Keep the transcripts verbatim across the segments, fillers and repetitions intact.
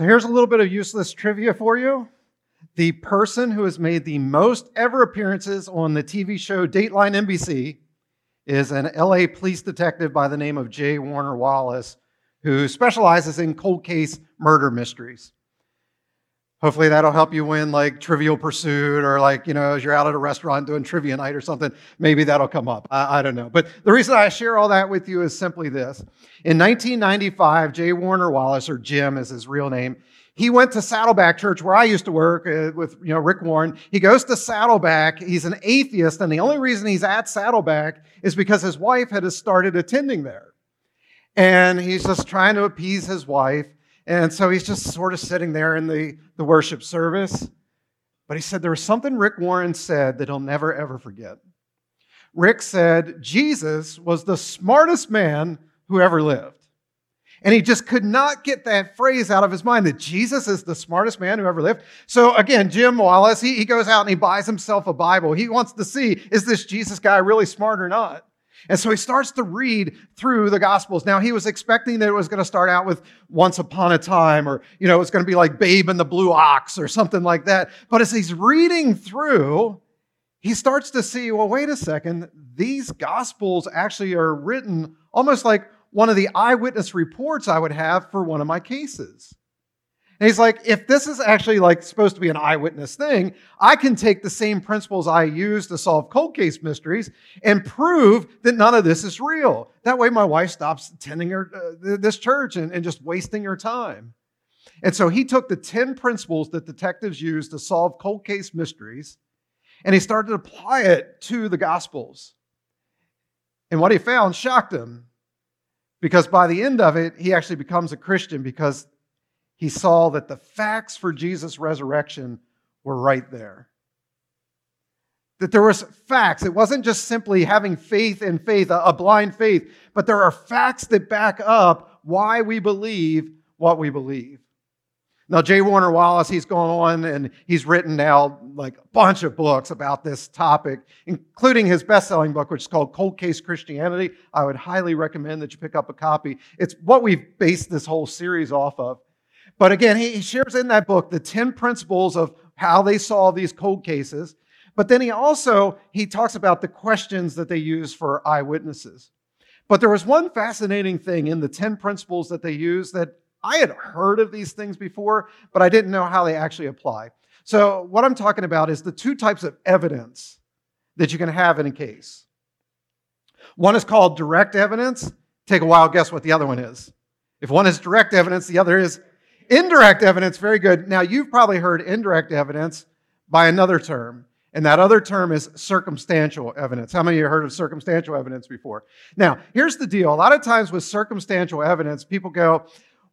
So here's a little bit of useless trivia for you. The person who has made the most ever appearances on the T V show Dateline N B C is an L A police detective by the name of J. Warner Wallace, who specializes in cold case murder mysteries. Hopefully that'll help you win like Trivial Pursuit, or like, you know, as you're out at a restaurant doing trivia night or something, maybe that'll come up. I, I don't know. But the reason I share all that with you is simply this. In nineteen ninety-five, J. Warner Wallace, or Jim is his real name, he went to Saddleback Church, where I used to work uh, with, you know, Rick Warren. He goes to Saddleback. He's an atheist, and the only reason he's at Saddleback is because his wife had started attending there. And he's just trying to appease his wife. And so he's just sort of sitting there in the, the worship service. But he said there was something Rick Warren said that he'll never, ever forget. Rick said, Jesus was the smartest man who ever lived. And he just could not get that phrase out of his mind, that Jesus is the smartest man who ever lived. So again, Jim Wallace, he, he goes out and he buys himself a Bible. He wants to see, is this Jesus guy really smart or not? And so he starts to read through the Gospels. Now, he was expecting that it was going to start out with once upon a time, or, you know, it's going to be like Babe and the Blue Ox or something like that. But as he's reading through, he starts to see, well, wait a second, these Gospels actually are written almost like one of the eyewitness reports I would have for one of my cases. And he's like, if this is actually like supposed to be an eyewitness thing, I can take the same principles I use to solve cold case mysteries and prove that none of this is real. That way my wife stops attending her, uh, this church and, and just wasting her time. And so he took the ten principles that detectives use to solve cold case mysteries, and he started to apply it to the Gospels. And what he found shocked him, because by the end of it, he actually becomes a Christian, because he saw that the facts for Jesus' resurrection were right there. That there was facts. It wasn't just simply having faith in faith, a blind faith, but there are facts that back up why we believe what we believe. Now, J. Warner Wallace, he's gone on and he's written now like a bunch of books about this topic, including his best-selling book, which is called Cold Case Christianity. I would highly recommend that you pick up a copy. It's what we've based this whole series off of. But again, he shares in that book the ten principles of how they solve these cold cases. But then he also, he talks about the questions that they use for eyewitnesses. But there was one fascinating thing in the ten principles that they use that I had heard of these things before, but I didn't know how they actually apply. So what I'm talking about is the two types of evidence that you can have in a case. One is called direct evidence. Take a wild guess what the other one is. If one is direct evidence, the other is indirect evidence. Very good. Now, you've probably heard indirect evidence by another term, and that other term is circumstantial evidence. How many of you heard of circumstantial evidence before? Now, here's the deal. A lot of times with circumstantial evidence, people go,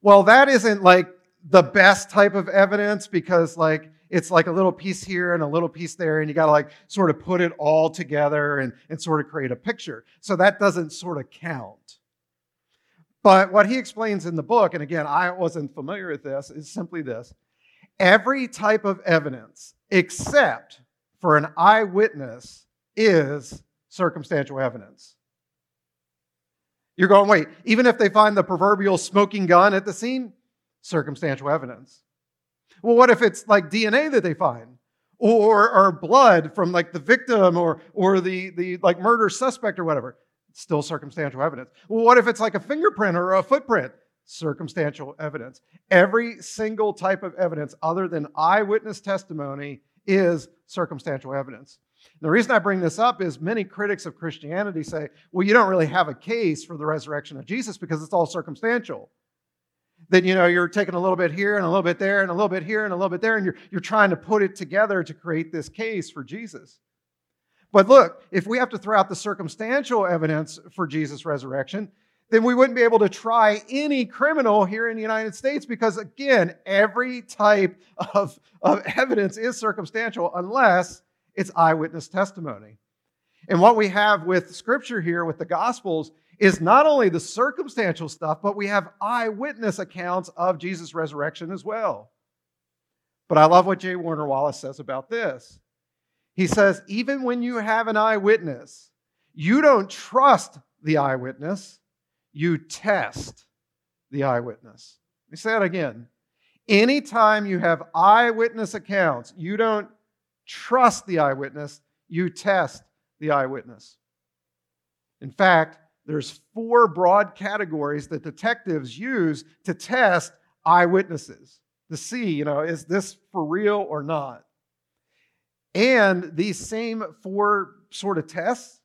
well, that isn't like the best type of evidence, because like it's like a little piece here and a little piece there, and you got to like sort of put it all together and, and sort of create a picture. So that doesn't sort of count. But what he explains in the book, and again, I wasn't familiar with this, is simply this. Every type of evidence, except for an eyewitness, is circumstantial evidence. You're going, wait, even if they find the proverbial smoking gun at the scene, circumstantial evidence. Well, what if it's like D N A that they find? Or, or blood from like the victim or, or the, the like murder suspect or whatever? Still circumstantial evidence. Well, what if it's like a fingerprint or a footprint? Circumstantial evidence. Every single type of evidence other than eyewitness testimony is circumstantial evidence. And the reason I bring this up is many critics of Christianity say, well, you don't really have a case for the resurrection of Jesus because it's all circumstantial. That, you know, you're taking a little bit here and a little bit there and a little bit here and a little bit there, and you're, you're trying to put it together to create this case for Jesus. But look, if we have to throw out the circumstantial evidence for Jesus' resurrection, then we wouldn't be able to try any criminal here in the United States, because again, every type of, of evidence is circumstantial unless it's eyewitness testimony. And what we have with Scripture here, with the Gospels, is not only the circumstantial stuff, but we have eyewitness accounts of Jesus' resurrection as well. But I love what J. Warner Wallace says about this. He says, even when you have an eyewitness, you don't trust the eyewitness, you test the eyewitness. Let me say that again. Anytime you have eyewitness accounts, you don't trust the eyewitness, you test the eyewitness. In fact, there's four broad categories that detectives use to test eyewitnesses to see, you know, is this for real or not? And these same four sort of tests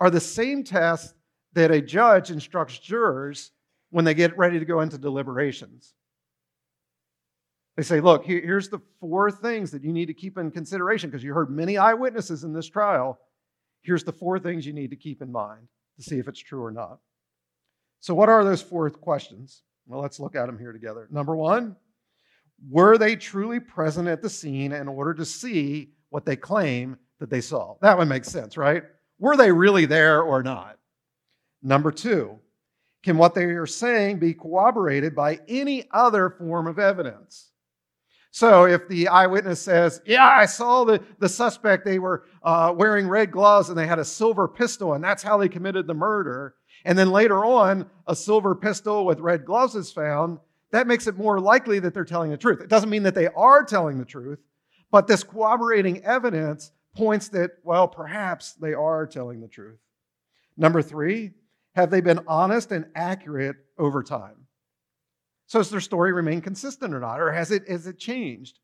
are the same tests that a judge instructs jurors when they get ready to go into deliberations. They say, look, here's the four things that you need to keep in consideration because you heard many eyewitnesses in this trial. Here's the four things you need to keep in mind to see if it's true or not. So what are those four questions? Well, let's look at them here together. Number one, were they truly present at the scene in order to see what they claim that they saw? That one makes sense, right? Were they really there or not? Number two, can what they are saying be corroborated by any other form of evidence? So if the eyewitness says, yeah, I saw the, the suspect, they were uh, wearing red gloves and they had a silver pistol and that's how they committed the murder. And then later on, a silver pistol with red gloves is found. That makes it more likely that they're telling the truth. It doesn't mean that they are telling the truth, but this corroborating evidence points that, well, perhaps they are telling the truth. Number three, have they been honest and accurate over time? So has their story remained consistent or not? Or has it has it changed?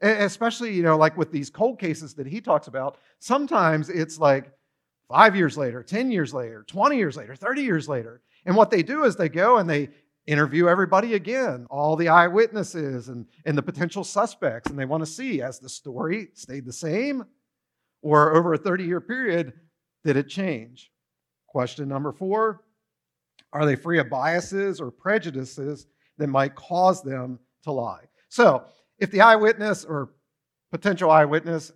Especially, you know, like with these cold cases that he talks about, sometimes it's like five years later, ten years later, twenty years later, thirty years later. And what they do is they go and they interview everybody again, all the eyewitnesses and, and the potential suspects, and they want to see, has the story stayed the same? Or over a thirty-year period, did it change? Question number four, are they free of biases or prejudices that might cause them to lie? So if the eyewitness or potential eyewitness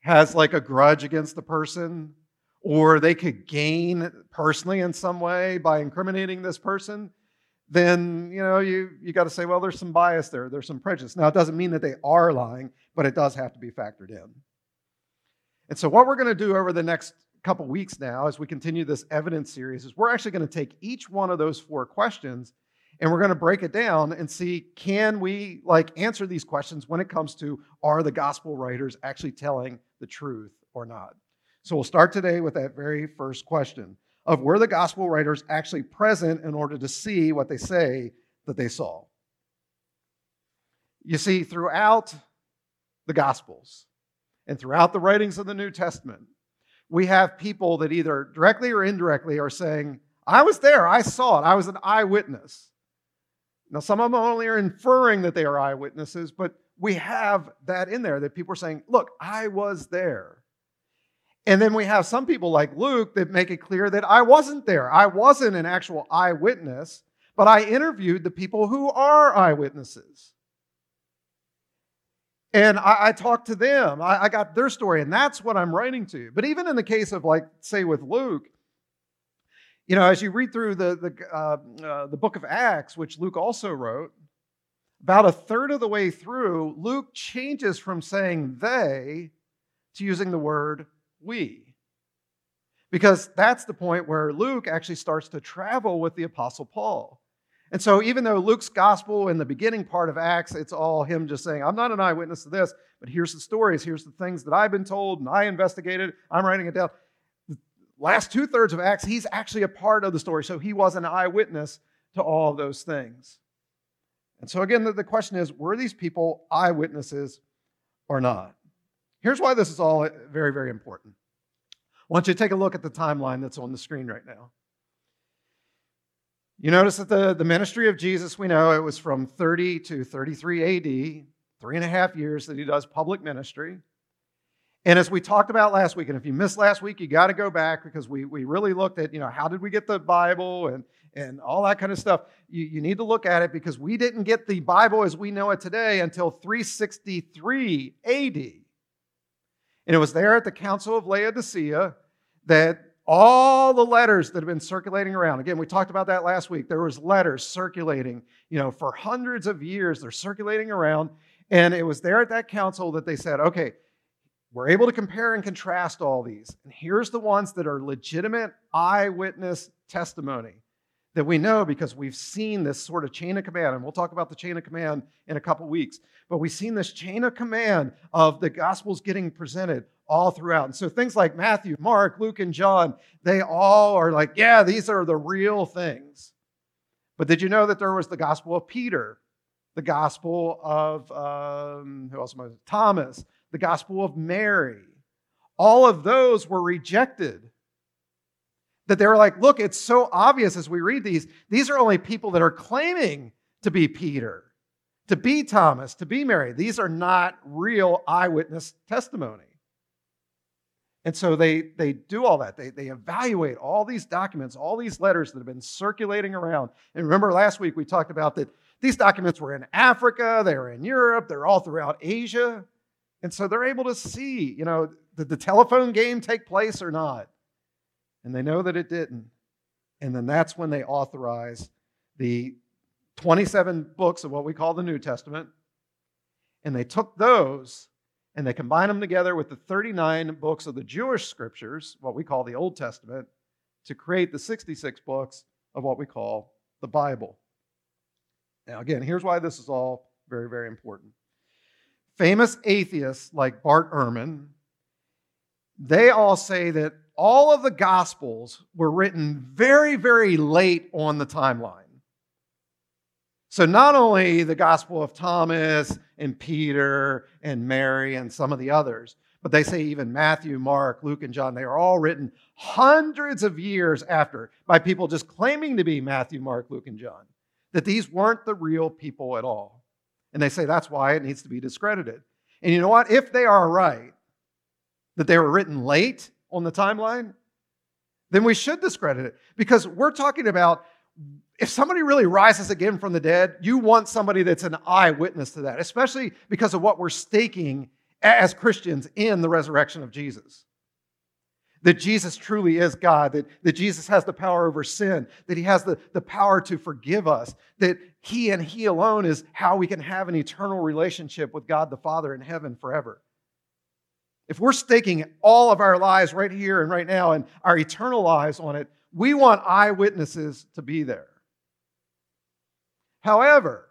has like a grudge against the person, or they could gain personally in some way by incriminating this person, then you know you, you got to say, well, there's some bias there, there's some prejudice. Now, it doesn't mean that they are lying, but it does have to be factored in. And so what we're going to do over the next couple weeks now as we continue this evidence series is we're actually going to take each one of those four questions and we're going to break it down and see, can we like answer these questions when it comes to, are the gospel writers actually telling the truth or not? So we'll start today with that very first question of, were the gospel writers actually present in order to see what they say that they saw? You see, throughout the Gospels and throughout the writings of the New Testament, we have people that either directly or indirectly are saying, I was there, I saw it, I was an eyewitness. Now, some of them only are inferring that they are eyewitnesses, but we have that in there that people are saying, look, I was there. And then we have some people like Luke that make it clear that I wasn't there. I wasn't an actual eyewitness, but I interviewed the people who are eyewitnesses. And I, I talked to them. I, I got their story, and that's what I'm writing to. But even in the case of, like, say, with Luke, you know, as you read through the, the, uh, uh, the book of Acts, which Luke also wrote, about a third of the way through, Luke changes from saying they to using the word we. Because that's the point where Luke actually starts to travel with the Apostle Paul. And so even though Luke's gospel in the beginning part of Acts, it's all him just saying, I'm not an eyewitness to this, but here's the stories, here's the things that I've been told and I investigated, I'm writing it down. Last two-thirds of Acts, he's actually a part of the story, so he was an eyewitness to all of those things. And so again, the, the question is, were these people eyewitnesses or not? Here's why this is all very, very important. I want you to take a look at the timeline that's on the screen right now. You notice that the, the ministry of Jesus, we know it was from thirty to thirty-three A D, three and a half years that he does public ministry. And as we talked about last week, and if you missed last week, you got to go back because we, we really looked at, you know, how did we get the Bible and, and all that kind of stuff. You, you need to look at it because we didn't get the Bible as we know it today until three sixty-three A D. And it was there at the Council of Laodicea that all the letters that have been circulating around, again, we talked about that last week, there was letters circulating, you know, for hundreds of years, they're circulating around. And it was there at that council that they said, okay, we're able to compare and contrast all these. And here's the ones that are legitimate eyewitness testimony that we know because we've seen this sort of chain of command, and we'll talk about the chain of command in a couple weeks, but we've seen this chain of command of the Gospels getting presented all throughout. And so things like Matthew, Mark, Luke, and John, they all are like, yeah, these are the real things. But did you know that there was the Gospel of Peter, the Gospel of, um, who else am I? Thomas, the Gospel of Mary. All of those were rejected. That they were like, look, it's so obvious as we read these, these are only people that are claiming to be Peter, to be Thomas, to be Mary. These are not real eyewitness testimony. And so they, they do all that. They, they evaluate all these documents, all these letters that have been circulating around. And remember last week we talked about that these documents were in Africa, they were in Europe, they're all throughout Asia. And so they're able to see, you know, did the telephone game take place or not? And they know that it didn't. And then that's when they authorize the twenty-seven books of what we call the New Testament. And they took those and they combined them together with the thirty-nine books of the Jewish scriptures, what we call the Old Testament, to create the sixty-six books of what we call the Bible. Now, again, here's why this is all very, very important. Famous atheists like Bart Ehrman, they all say that all of the Gospels were written very, very late on the timeline. So not only the Gospel of Thomas and Peter and Mary and some of the others, but they say even Matthew, Mark, Luke, and John, they are all written hundreds of years after by people just claiming to be Matthew, Mark, Luke, and John, that these weren't the real people at all. And they say that's why it needs to be discredited. And you know what? If they are right, that they were written late on the timeline, then we should discredit it, because we're talking about if somebody really rises again from the dead, you want somebody that's an eyewitness to that, especially because of what we're staking as Christians in the resurrection of Jesus. That Jesus truly is God, that, that Jesus has the power over sin, that he has the, the power to forgive us, that he and he alone is how we can have an eternal relationship with God the Father in heaven forever. If we're staking all of our lives right here and right now and our eternal lives on it, we want eyewitnesses to be there. However,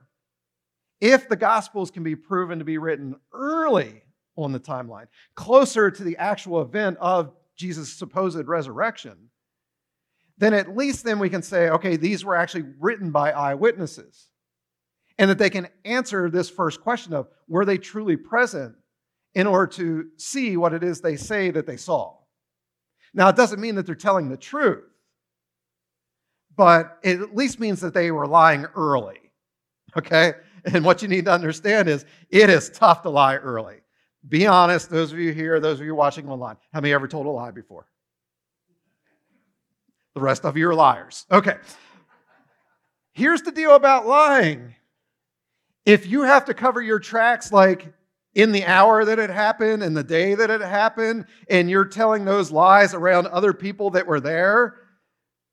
if the Gospels can be proven to be written early on the timeline, closer to the actual event of Jesus' supposed resurrection, then at least then we can say, okay, these were actually written by eyewitnesses, and that they can answer this first question of, were they truly present in order to see what it is they say that they saw? Now, it doesn't mean that they're telling the truth, but it at least means that they were lying early, okay? And what you need to understand is it is tough to lie early. Be honest, those of you here, those of you watching online, how many ever told a lie before? The rest of you are liars. Okay. Here's the deal about lying. If you have to cover your tracks like in the hour that it happened, in the day that it happened, and you're telling those lies around other people that were there,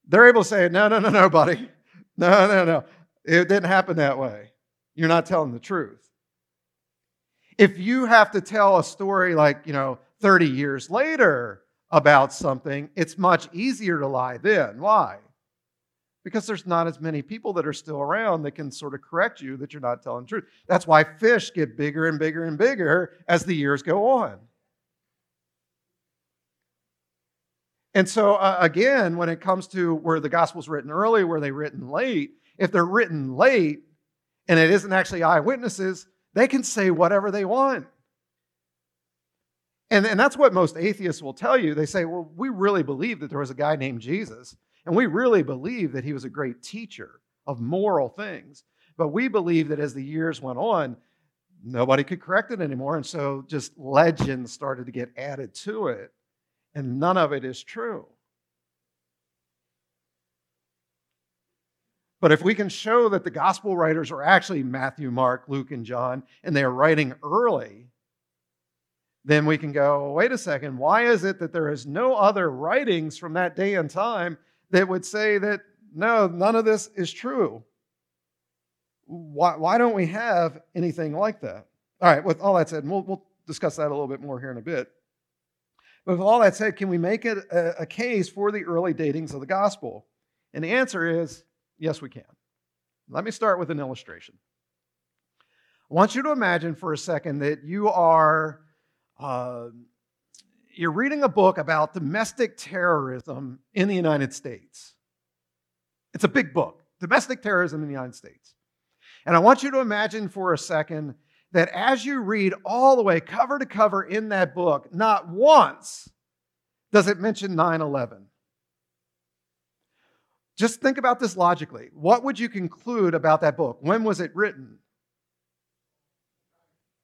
they're able to say, no, no, no, no, buddy. No, no, no. It didn't happen that way. You're not telling the truth. If you have to tell a story like, you know, thirty years later about something, it's much easier to lie then. Why? Because there's not as many people that are still around that can sort of correct you that you're not telling the truth. That's why fish get bigger and bigger and bigger as the years go on. And so, uh, again, when it comes to were the Gospels written early, were they written late, if they're written late and it isn't actually eyewitnesses, they can say whatever they want. And, and that's what most atheists will tell you. They say, well, we really believe that there was a guy named Jesus, and we really believe that he was a great teacher of moral things. But we believe that as the years went on, nobody could correct it anymore, and so just legends started to get added to it, and none of it is true. But if we can show that the gospel writers are actually Matthew, Mark, Luke, and John, and they are writing early, then we can go, wait a second, why is it that there is no other writings from that day and time that would say that, no, none of this is true? Why, why don't we have anything like that? All right, with all that said, and we'll, we'll discuss that a little bit more here in a bit. But with all that said, can we make it a, a case for the early datings of the gospel? And the answer is, Yes, we can. Let me start with an illustration. I want you to imagine for a second that you are, uh, you're reading a book about domestic terrorism in the United States. It's a big book, Domestic Terrorism in the United States. And I want you to imagine for a second that as you read all the way cover to cover in that book, not once does it mention nine eleven. Just think about this logically. What would you conclude about that book? When was it written?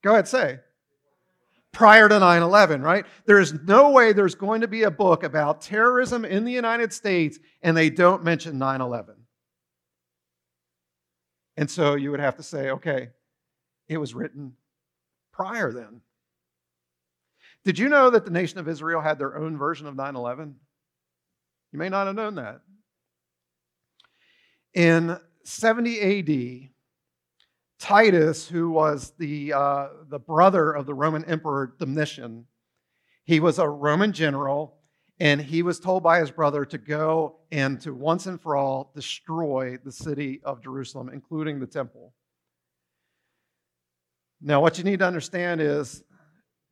Go ahead, say. Prior to nine eleven, right? There is no way there's going to be a book about terrorism in the United States and they don't mention nine eleven. And so you would have to say, okay, it was written prior then. Did you know that the nation of Israel had their own version of nine eleven? You may not have known that. In seventy A D, Titus, who was the, uh, the brother of the Roman Emperor Domitian, he was a Roman general, and he was told by his brother to go and to once and for all destroy the city of Jerusalem, including the temple. Now, what you need to understand is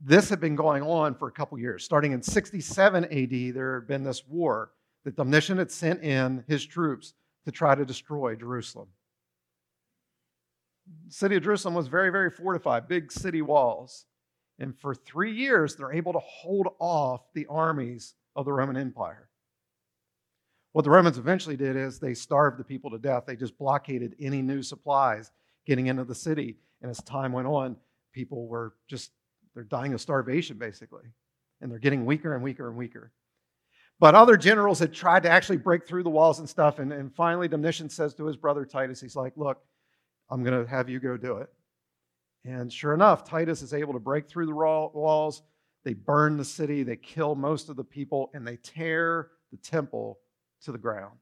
this had been going on for a couple years. Starting in sixty-seven A D, there had been this war that Domitian had sent in his troops to try to destroy Jerusalem. The city of Jerusalem was very, very fortified, big city walls. And for three years, they're able to hold off the armies of the Roman Empire. What the Romans eventually did is they starved the people to death. They just blockaded any new supplies getting into the city. And as time went on, people were just, they're dying of starvation, basically. And they're getting weaker and weaker and weaker. But other generals had tried to actually break through the walls and stuff. And, and finally, Domitian says to his brother Titus, he's like, look, I'm going to have you go do it. And sure enough, Titus is able to break through the walls. They burn the city, they kill most of the people, and they tear the temple to the ground.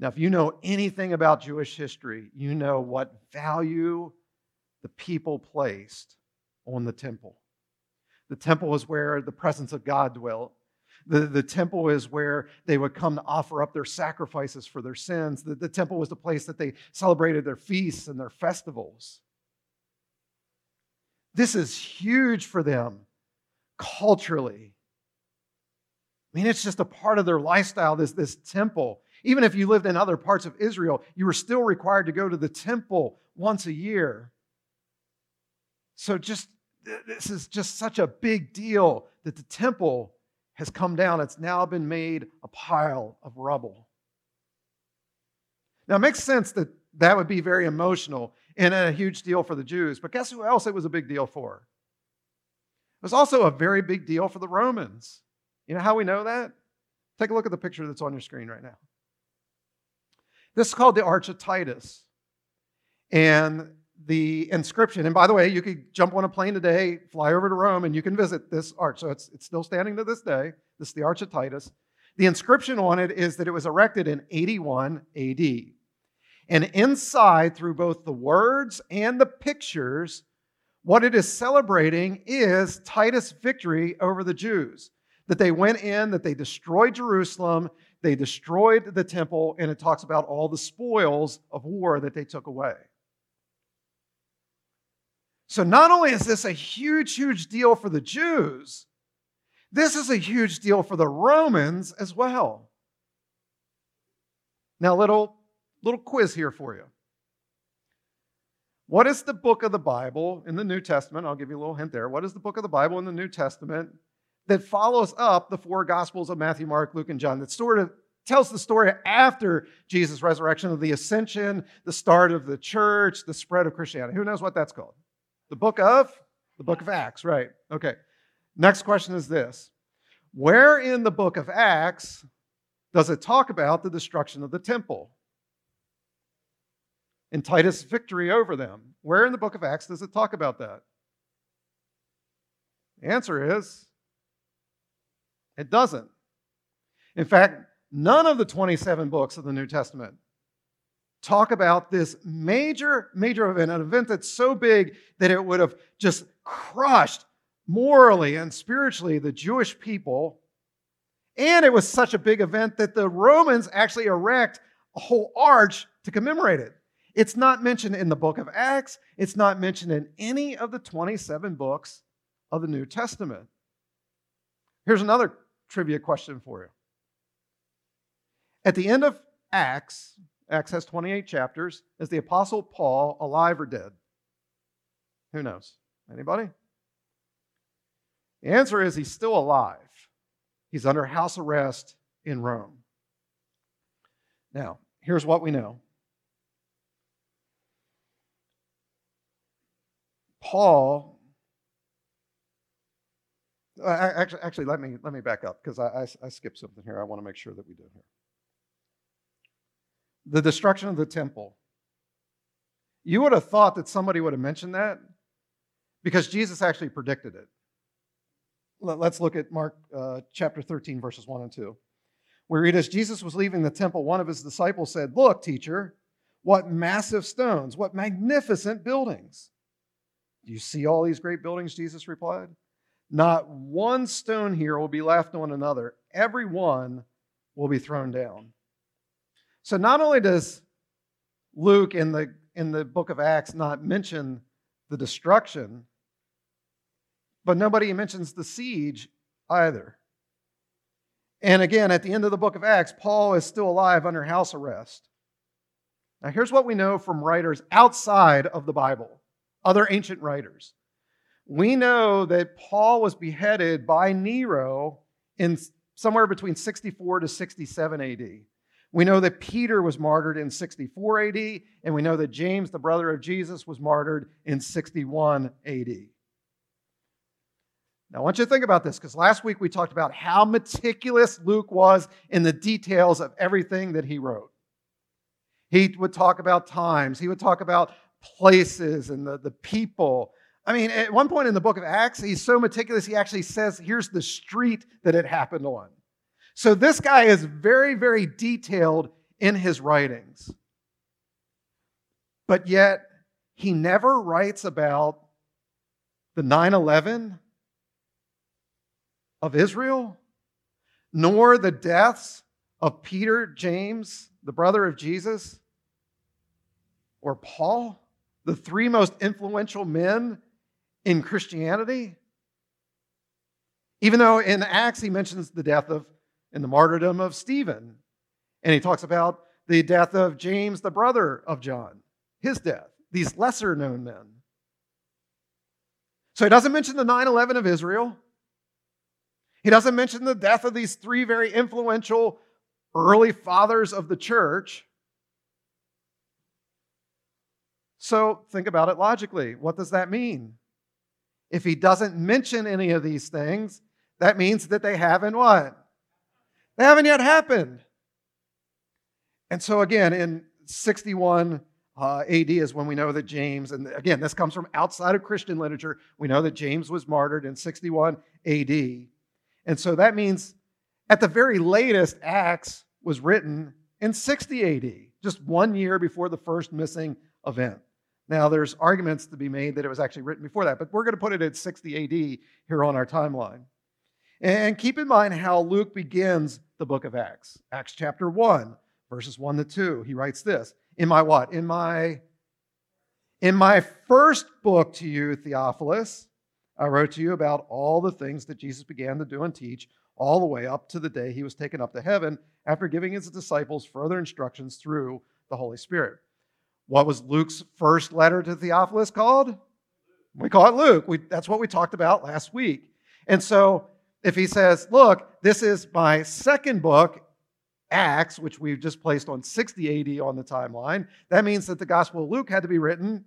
Now, if you know anything about Jewish history, you know what value the people placed on the temple. The temple is where the presence of God dwelt. The, the temple is where they would come to offer up their sacrifices for their sins. The, the temple was the place that they celebrated their feasts and their festivals. This is huge for them culturally. I mean, it's just a part of their lifestyle, this, this temple. Even if you lived in other parts of Israel, you were still required to go to the temple once a year. So just this is just such a big deal that the temple has come down. It's now been made a pile of rubble. Now, it makes sense that that would be very emotional and a huge deal for the Jews, but guess who else it was a big deal for? It was also a very big deal for the Romans. You know how we know that? Take a look at the picture that's on your screen right now. This is called the Arch of Titus. And the inscription, and by the way, you could jump on a plane today, fly over to Rome, and you can visit this arch. So it's, it's still standing to this day. This is the Arch of Titus. The inscription on it is that it was erected in eighty-one A D. And inside, through both the words and the pictures, what it is celebrating is Titus' victory over the Jews. That they went in, that they destroyed Jerusalem, they destroyed the temple, and it talks about all the spoils of war that they took away. So not only is this a huge, huge deal for the Jews, this is a huge deal for the Romans as well. Now, little, little quiz here for you. What is the book of the Bible in the New Testament? I'll give you a little hint there. What is the book of the Bible in the New Testament that follows up the four Gospels of Matthew, Mark, Luke, and John, that sort of tells the story after Jesus' resurrection of the ascension, the start of the church, the spread of Christianity? Who knows what that's called? The book of? The book of Acts, right. Okay. Next question is this. Where in the book of Acts does it talk about the destruction of the temple and Titus' victory over them? Where in the book of Acts does it talk about that? The answer is it doesn't. In fact, none of the twenty-seven books of the New Testament talk about this major, major event, an event that's so big that it would have just crushed morally and spiritually the Jewish people. And it was such a big event that the Romans actually erect a whole arch to commemorate it. It's not mentioned in the book of Acts. It's not mentioned in any of the twenty-seven books of the New Testament. Here's another trivia question for you. At the end of Acts, Acts has twenty-eight chapters, is the Apostle Paul alive or dead? Who knows? Anybody? The answer is he's still alive. He's under house arrest in Rome. Now, here's what we know. Paul, actually, actually, let me let me back up because I, I, I skipped something here. I want to make sure that we do here. The destruction of the temple. You would have thought that somebody would have mentioned that because Jesus actually predicted it. Let's look at Mark uh, chapter thirteen, verses one and two. We read, as Jesus was leaving the temple, one of his disciples said, "Look, teacher, what massive stones, what magnificent buildings." "Do you see all these great buildings?" Jesus replied. "Not one stone here will be left on another. Every one will be thrown down." So not only does Luke in the, in the book of Acts not mention the destruction, but nobody mentions the siege either. And again, at the end of the book of Acts, Paul is still alive under house arrest. Now, here's what we know from writers outside of the Bible, other ancient writers. We know that Paul was beheaded by Nero in somewhere between sixty-four to sixty-seven A D. We know that Peter was martyred in sixty-four A D, and we know that James, the brother of Jesus, was martyred in sixty-one A D. Now, I want you to think about this, because last week we talked about how meticulous Luke was in the details of everything that he wrote. He would talk about times. He would talk about places and the, the people. I mean, at one point in the book of Acts, he's so meticulous, he actually says, here's the street that it happened on. So this guy is very, very detailed in his writings. But yet, he never writes about the nine eleven of Israel, nor the deaths of Peter, James, the brother of Jesus, or Paul, the three most influential men in Christianity. Even though in Acts he mentions the death of, and the martyrdom of Stephen, and he talks about the death of James, the brother of John, his death, these lesser-known men. So he doesn't mention the nine eleven of Israel. He doesn't mention the death of these three very influential early fathers of the church. So think about it logically. What does that mean? If he doesn't mention any of these things, that means that they haven't what? They haven't yet happened. And so again, in sixty-one A D is when we know that James, and again, this comes from outside of Christian literature, we know that James was martyred in sixty-one A D. And so that means at the very latest, Acts was written in sixty A D, just one year before the first missing event. Now, there's arguments to be made that it was actually written before that, but we're going to put it at sixty A D here on our timeline. And keep in mind how Luke begins the book of Acts. Acts chapter one, verses one to two. He writes this, in my what? In my, in my first book to you, Theophilus, I wrote to you about all the things that Jesus began to do and teach all the way up to the day he was taken up to heaven after giving his disciples further instructions through the Holy Spirit. What was Luke's first letter to Theophilus called? We call it Luke. We, that's what we talked about last week. And so, if he says, look, this is my second book, Acts, which we've just placed on sixty A D on the timeline, that means that the Gospel of Luke had to be written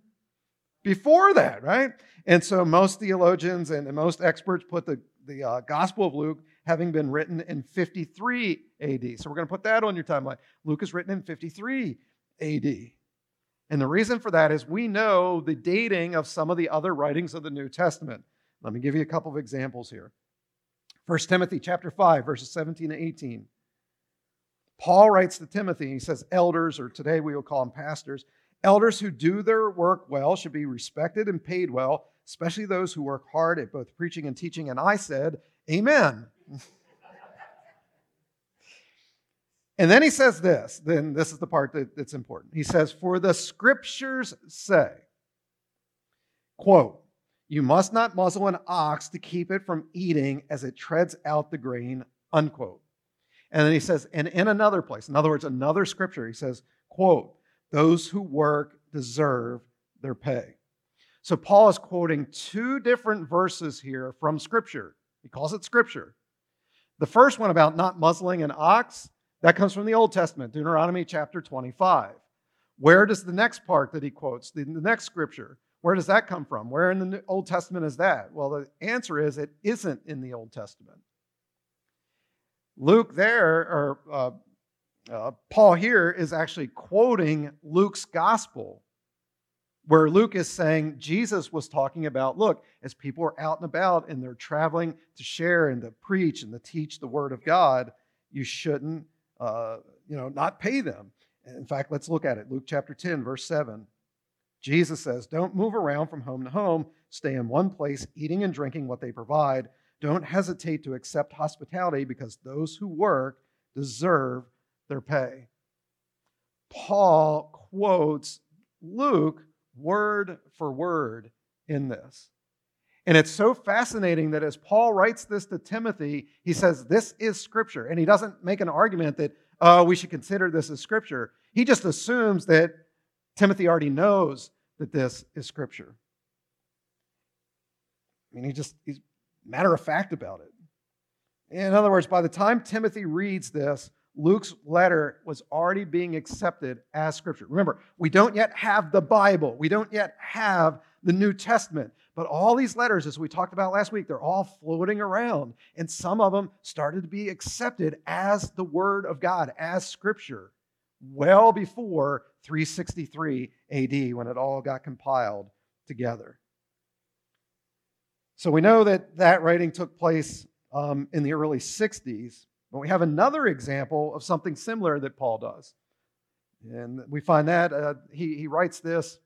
before that, right? And so most theologians and most experts put the, the uh, Gospel of Luke having been written in fifty-three A D. So we're going to put that on your timeline. Luke is written in fifty-three A D. And the reason for that is we know the dating of some of the other writings of the New Testament. Let me give you a couple of examples here. First Timothy chapter five, verses seventeen to eighteen. Paul writes to Timothy, he says, elders, or today we will call them pastors, elders who do their work well should be respected and paid well, especially those who work hard at both preaching and teaching. And I said, amen. And then he says this, then this is the part that, that's important. He says, for the scriptures say, quote, you must not muzzle an ox to keep it from eating as it treads out the grain, unquote. And then he says, and in another place, in other words, another scripture, he says, quote, those who work deserve their pay. So Paul is quoting two different verses here from scripture. He calls it scripture. The first one about not muzzling an ox, that comes from the Old Testament, Deuteronomy chapter twenty-five. Where does the next part that he quotes, the, the next scripture, where does that come from? Where in the Old Testament is that? Well, the answer is it isn't in the Old Testament. Luke there, or uh, uh, Paul here, is actually quoting Luke's gospel, where Luke is saying Jesus was talking about, look, as people are out and about and they're traveling to share and to preach and to teach the word of God, you shouldn't Uh, you know, not pay them. In fact, let's look at it. Luke chapter ten, verse seven. Jesus says, don't move around from home to home. Stay in one place, eating and drinking what they provide. Don't hesitate to accept hospitality because those who work deserve their pay. Paul quotes Luke word for word in this. And it's so fascinating that as Paul writes this to Timothy, he says, this is scripture. And he doesn't make an argument that, oh, we should consider this as scripture. He just assumes that Timothy already knows that this is scripture. I mean, he just, he's matter of fact about it. In other words, by the time Timothy reads this, Luke's letter was already being accepted as scripture. Remember, we don't yet have the Bible. We don't yet have the New Testament. But all these letters, as we talked about last week, they're all floating around. And some of them started to be accepted as the Word of God, as Scripture, well before three sixty-three A D, when it all got compiled together. So we know that that writing took place um, in the early sixties, but we have another example of something similar that Paul does. And we find that uh, he, he writes this.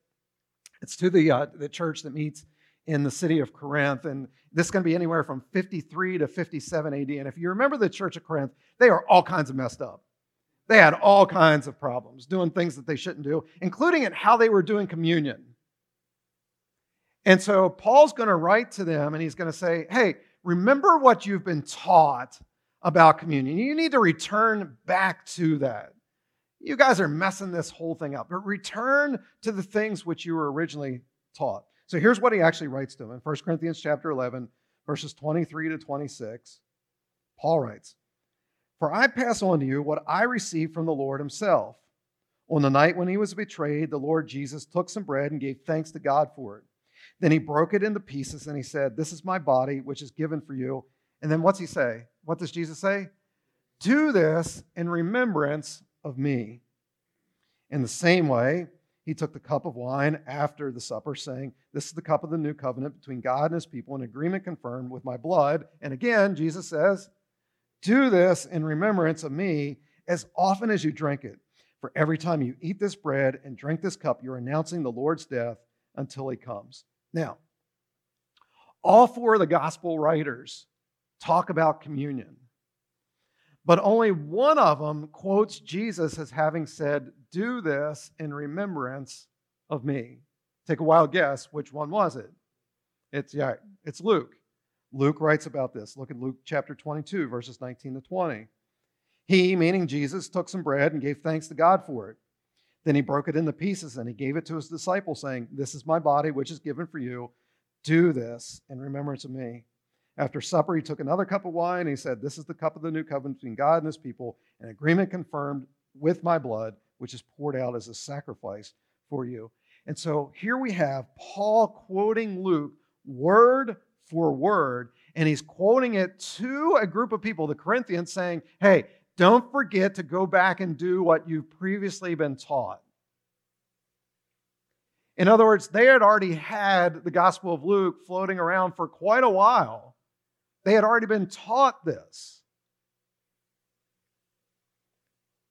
It's to the, uh, the church that meets in the city of Corinth, and this is going to be anywhere from fifty-three to fifty-seven A D. And if you remember the church of Corinth, they are all kinds of messed up. They had all kinds of problems, doing things that they shouldn't do, including in how they were doing communion. And so Paul's going to write to them, and he's going to say, hey, remember what you've been taught about communion. You need to return back to that. You guys are messing this whole thing up, but return to the things which you were originally taught. So here's what he actually writes to them. In First Corinthians chapter eleven, verses twenty-three to twenty-six, Paul writes, for I pass on to you what I received from the Lord himself. On the night when he was betrayed, the Lord Jesus took some bread and gave thanks to God for it. Then he broke it into pieces and he said, this is my body, which is given for you. And then what's he say? What does Jesus say? Do this in remembrance of me. In the same way, he took the cup of wine after the supper, saying, this is the cup of the new covenant between God and his people, an agreement confirmed with my blood. And again, Jesus says, do this in remembrance of me as often as you drink it. For every time you eat this bread and drink this cup, you're announcing the Lord's death until he comes. Now, all four of the gospel writers talk about communion, but only one of them quotes Jesus as having said, do this in remembrance of me. Take a wild guess, which one was it? It's, yeah, it's Luke. Luke writes about this. Look at Luke chapter twenty-two, verses nineteen to twenty. He, meaning Jesus, took some bread and gave thanks to God for it. Then he broke it into pieces and he gave it to his disciples, saying, this is my body, which is given for you. Do this in remembrance of me. After supper, he took another cup of wine, and he said, this is the cup of the new covenant between God and his people, an agreement confirmed with my blood, which is poured out as a sacrifice for you. And so here we have Paul quoting Luke word for word, and he's quoting it to a group of people, the Corinthians, saying, hey, don't forget to go back and do what you've previously been taught. In other words, they had already had the Gospel of Luke floating around for quite a while. They had already been taught this.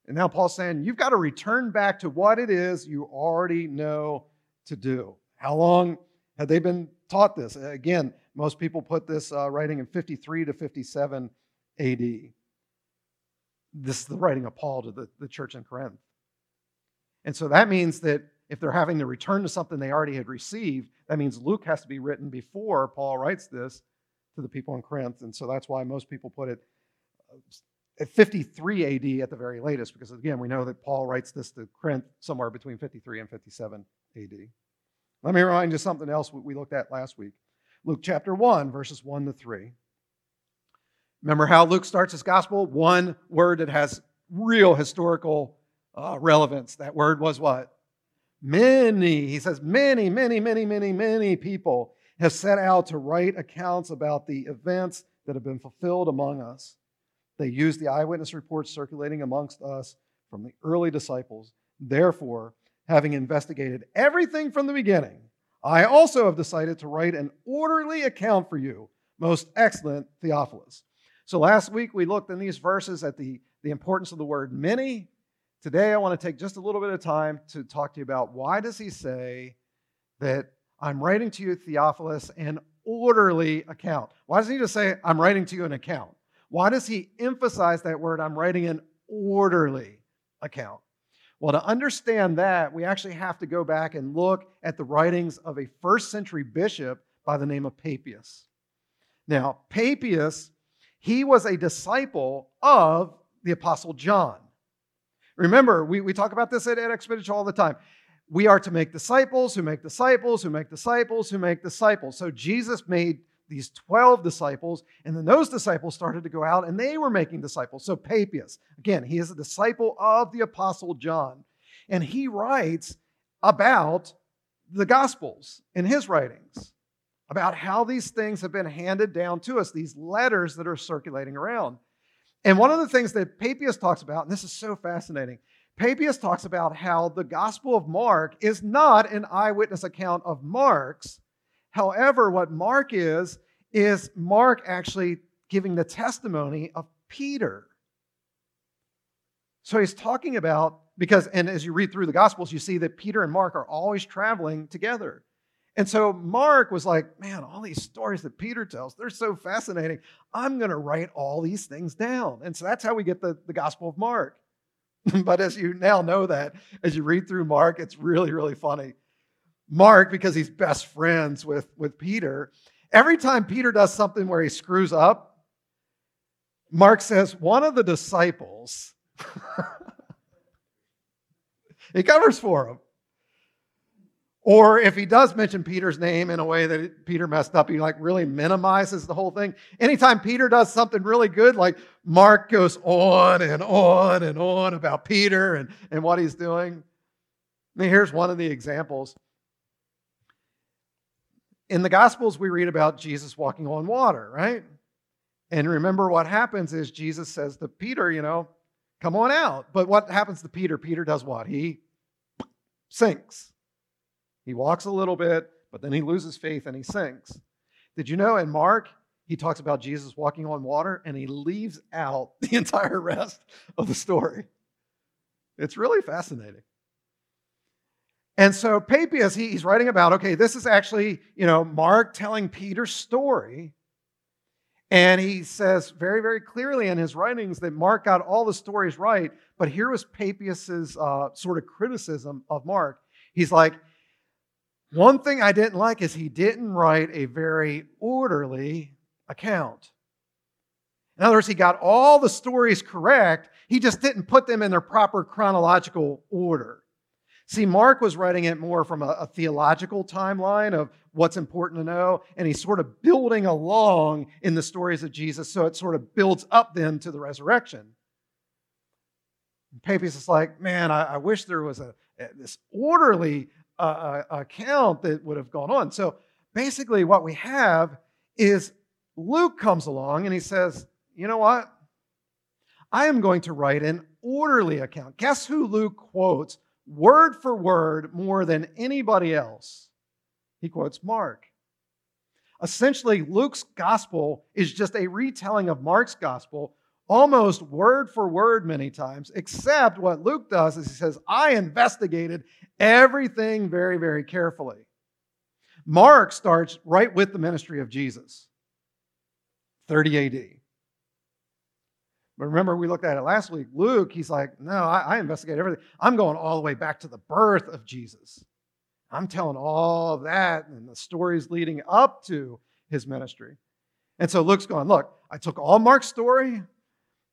And now Paul's saying, you've got to return back to what it is you already know to do. How long had they been taught this? Again, most people put this uh, writing in fifty-three to fifty-seven A D. This is the writing of Paul to the, the church in Corinth. And so that means that if they're having to return to something they already had received, that means Luke has to be written before Paul writes this to the people in Corinth. And so that's why most people put it at fifty-three A D at the very latest, because again, we know that Paul writes this to Corinth somewhere between fifty-three and fifty-seven A D. Let me remind you something else we looked at last week. Luke chapter one, verses one to three. Remember how Luke starts his gospel? One word that has real historical uh, relevance. That word was what? Many. He says, many, many, many, many, many people have set out to write accounts about the events that have been fulfilled among us. They used the eyewitness reports circulating amongst us from the early disciples. Therefore, having investigated everything from the beginning, I also have decided to write an orderly account for you, most excellent Theophilus. So last week we looked in these verses at the, the importance of the word many. Today I want to take just a little bit of time to talk to you about why does he say that I'm writing to you, Theophilus, an orderly account. Why doesn't he just say I'm writing to you an account? Why does he emphasize that word, I'm writing an orderly account? Well, to understand that, we actually have to go back and look at the writings of a first century bishop by the name of Papias. Now, Papias, he was a disciple of the Apostle John. Remember, we, we talk about this at, at Expenditure all the time. We are to make disciples who make disciples who make disciples who make disciples. So Jesus made these twelve disciples, and then those disciples started to go out and they were making disciples. So Papias, again, he is a disciple of the Apostle John, and he writes about the Gospels in his writings, about how these things have been handed down to us, these letters that are circulating around. And one of the things that Papias talks about, and this is so fascinating, Papias talks about how the Gospel of Mark is not an eyewitness account of Mark's. However, what Mark is, is Mark actually giving the testimony of Peter. So he's talking about, because, and as you read through the Gospels, you see that Peter and Mark are always traveling together. And so Mark was like, man, all these stories that Peter tells, they're so fascinating. I'm going to write all these things down. And so that's how we get the, the Gospel of Mark. But as you now know that, as you read through Mark, it's really, really funny. Mark, because he's best friends with, with Peter, every time Peter does something where he screws up, Mark says, one of the disciples, he covers for him. Or if he does mention Peter's name in a way that Peter messed up, he like really minimizes the whole thing. Anytime Peter does something really good, like Mark goes on and on and on about Peter and, and what he's doing. I mean, here's one of the examples. In the Gospels, we read about Jesus walking on water, right? And remember what happens is Jesus says to Peter, you know, come on out. But what happens to Peter? Peter does what? He sinks. He walks a little bit, but then he loses faith and he sinks. Did you know in Mark, he talks about Jesus walking on water and he leaves out the entire rest of the story. It's really fascinating. And so Papias, he, he's writing about, okay, this is actually, you know, Mark telling Peter's story. And he says very, very clearly in his writings that Mark got all the stories right. But here was Papias' uh, sort of criticism of Mark. He's like, one thing I didn't like is he didn't write a very orderly account. In other words, he got all the stories correct. He just didn't put them in their proper chronological order. See, Mark was writing it more from a, a theological timeline of what's important to know, and he's sort of building along in the stories of Jesus, so it sort of builds up then to the resurrection. And Papias is like, man, I, I wish there was a, a this orderly uh, account that would have gone on. So basically what we have is Luke comes along and he says, you know what? I am going to write an orderly account. Guess who Luke quotes? Word for word, more than anybody else, he quotes Mark. Essentially, Luke's gospel is just a retelling of Mark's gospel, almost word for word many times, except what Luke does is he says, I investigated everything very, very carefully. Mark starts right with the ministry of Jesus, thirty A D. But remember, we looked at it last week. Luke, he's like, no, I, I investigate everything. I'm going all the way back to the birth of Jesus. I'm telling all of that and the stories leading up to his ministry. And so Luke's going, look, I took all Mark's story.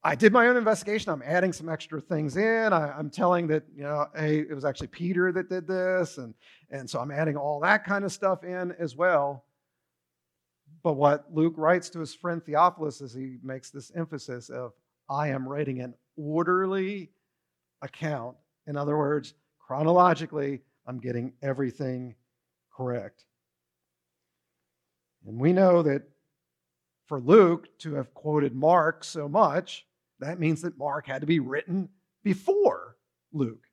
I did my own investigation. I'm adding some extra things in. I, I'm telling that, you know, hey, it was actually Peter that did this. And, and so I'm adding all that kind of stuff in as well. But what Luke writes to his friend Theophilus is he makes this emphasis of, I am writing an orderly account. In other words, chronologically, I'm getting everything correct. And we know that for Luke to have quoted Mark so much, that means that Mark had to be written before Luke.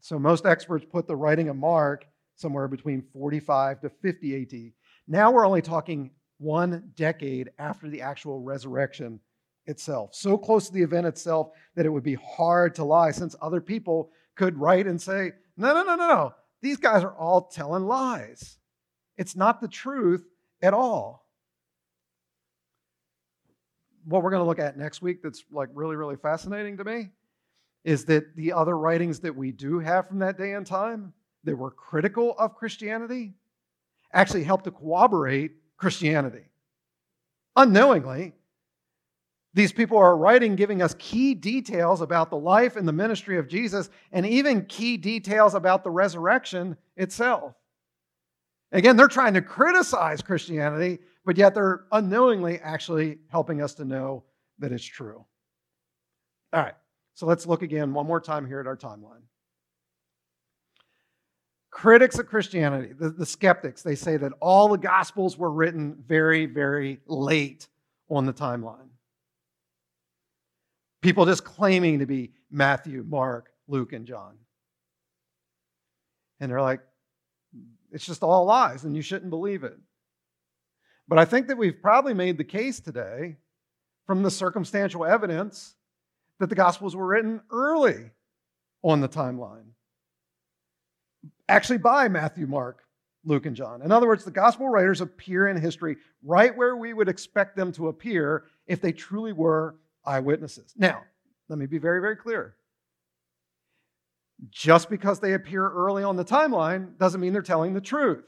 So most experts put the writing of Mark somewhere between forty-five to fifty A D. Now we're only talking one decade after the actual resurrection itself. So close to the event itself that it would be hard to lie, since other people could write and say, no, no, no, no, no. These guys are all telling lies. It's not the truth at all. What we're going to look at next week that's like really, really fascinating to me is that the other writings that we do have from that day and time that were critical of Christianity actually helped to corroborate Christianity. Unknowingly, these people are writing, giving us key details about the life and the ministry of Jesus, and even key details about the resurrection itself. Again, they're trying to criticize Christianity, but yet they're unknowingly actually helping us to know that it's true. All right, so let's look again one more time here at our timeline. Critics of Christianity, the, the skeptics, they say that all the Gospels were written very, very late on the timeline. People just claiming to be Matthew, Mark, Luke, and John. And they're like, it's just all lies and you shouldn't believe it. But I think that we've probably made the case today from the circumstantial evidence that the Gospels were written early on the timeline. Actually by Matthew, Mark, Luke, and John. In other words, the Gospel writers appear in history right where we would expect them to appear if they truly were eyewitnesses. Now, let me be very, very clear. Just because they appear early on the timeline doesn't mean they're telling the truth.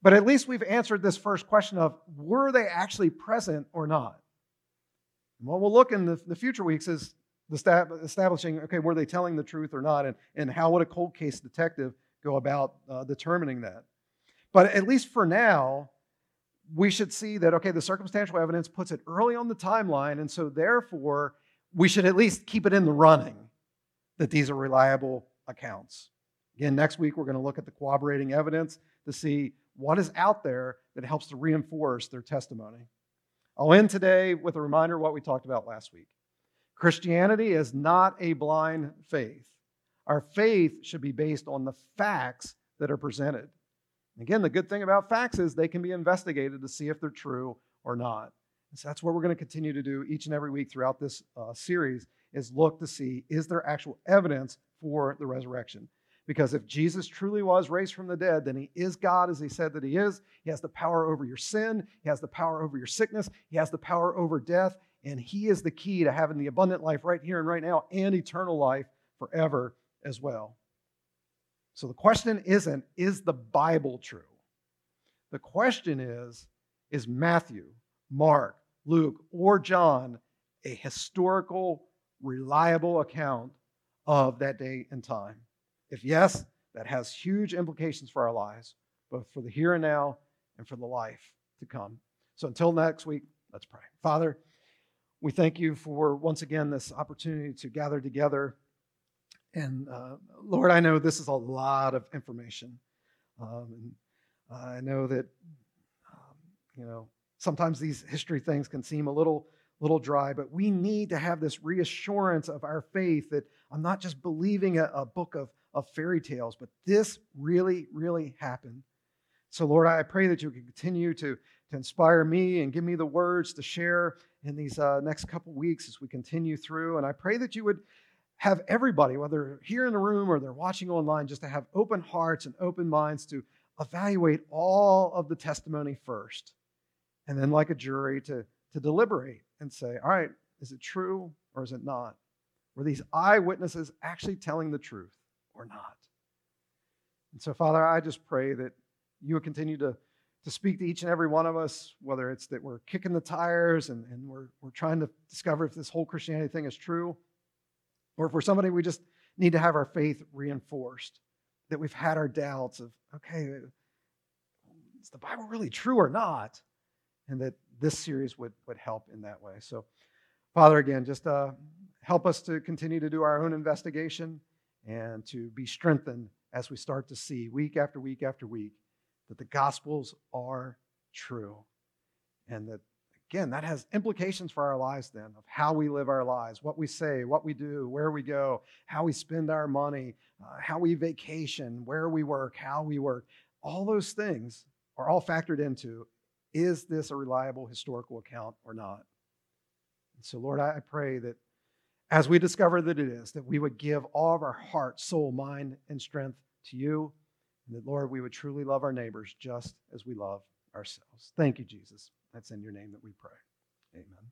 But at least we've answered this first question of, were they actually present or not? And what we'll look in the, the future weeks is the stat, establishing, okay, were they telling the truth or not? And, and how would a cold case detective go about uh, determining that? But at least for now, we should see that, okay, the circumstantial evidence puts it early on the timeline, and so therefore, we should at least keep it in the running that these are reliable accounts. Again, next week, we're going to look at the corroborating evidence to see what is out there that helps to reinforce their testimony. I'll end today with a reminder of what we talked about last week. Christianity is not a blind faith. Our faith should be based on the facts that are presented. Again, the good thing about facts is they can be investigated to see if they're true or not. And so that's what we're going to continue to do each and every week throughout this uh, series, is look to see, is there actual evidence for the resurrection? Because if Jesus truly was raised from the dead, then he is God as he said that he is. He has the power over your sin. He has the power over your sickness. He has the power over death. And he is the key to having the abundant life right here and right now and eternal life forever as well. So the question isn't, is the Bible true? The question is, is Matthew, Mark, Luke, or John a historical, reliable account of that day and time? If yes, that has huge implications for our lives, both for the here and now and for the life to come. So until next week, let's pray. Father, we thank you for, once again, this opportunity to gather together. And uh, Lord, I know this is a lot of information. Um, and I know that, um, you know, sometimes these history things can seem a little, little dry, but we need to have this reassurance of our faith that I'm not just believing a, a book of, of fairy tales, but this really, really happened. So Lord, I pray that you continue to, to inspire me and give me the words to share in these uh, next couple weeks as we continue through. And I pray that you would have everybody, whether here in the room or they're watching online, just to have open hearts and open minds to evaluate all of the testimony first. And then like a jury to, to deliberate and say, all right, is it true or is it not? Were these eyewitnesses actually telling the truth or not? And so, Father, I just pray that you would continue to, to speak to each and every one of us, whether it's that we're kicking the tires and, and we're, we're trying to discover if this whole Christianity thing is true, or if we're somebody we just need to have our faith reinforced, that we've had our doubts of, okay, is the Bible really true or not? And that this series would, would help in that way. So, Father, again, just uh, help us to continue to do our own investigation and to be strengthened as we start to see week after week after week that the Gospels are true. And that, again, that has implications for our lives then, of how we live our lives, what we say, what we do, where we go, how we spend our money, uh, how we vacation, where we work, how we work. All those things are all factored into, is this a reliable historical account or not? And so, Lord, I pray that as we discover that it is, that we would give all of our heart, soul, mind, and strength to you, and that, Lord, we would truly love our neighbors just as we love ourselves. Thank you, Jesus. That's in your name that we pray. Amen.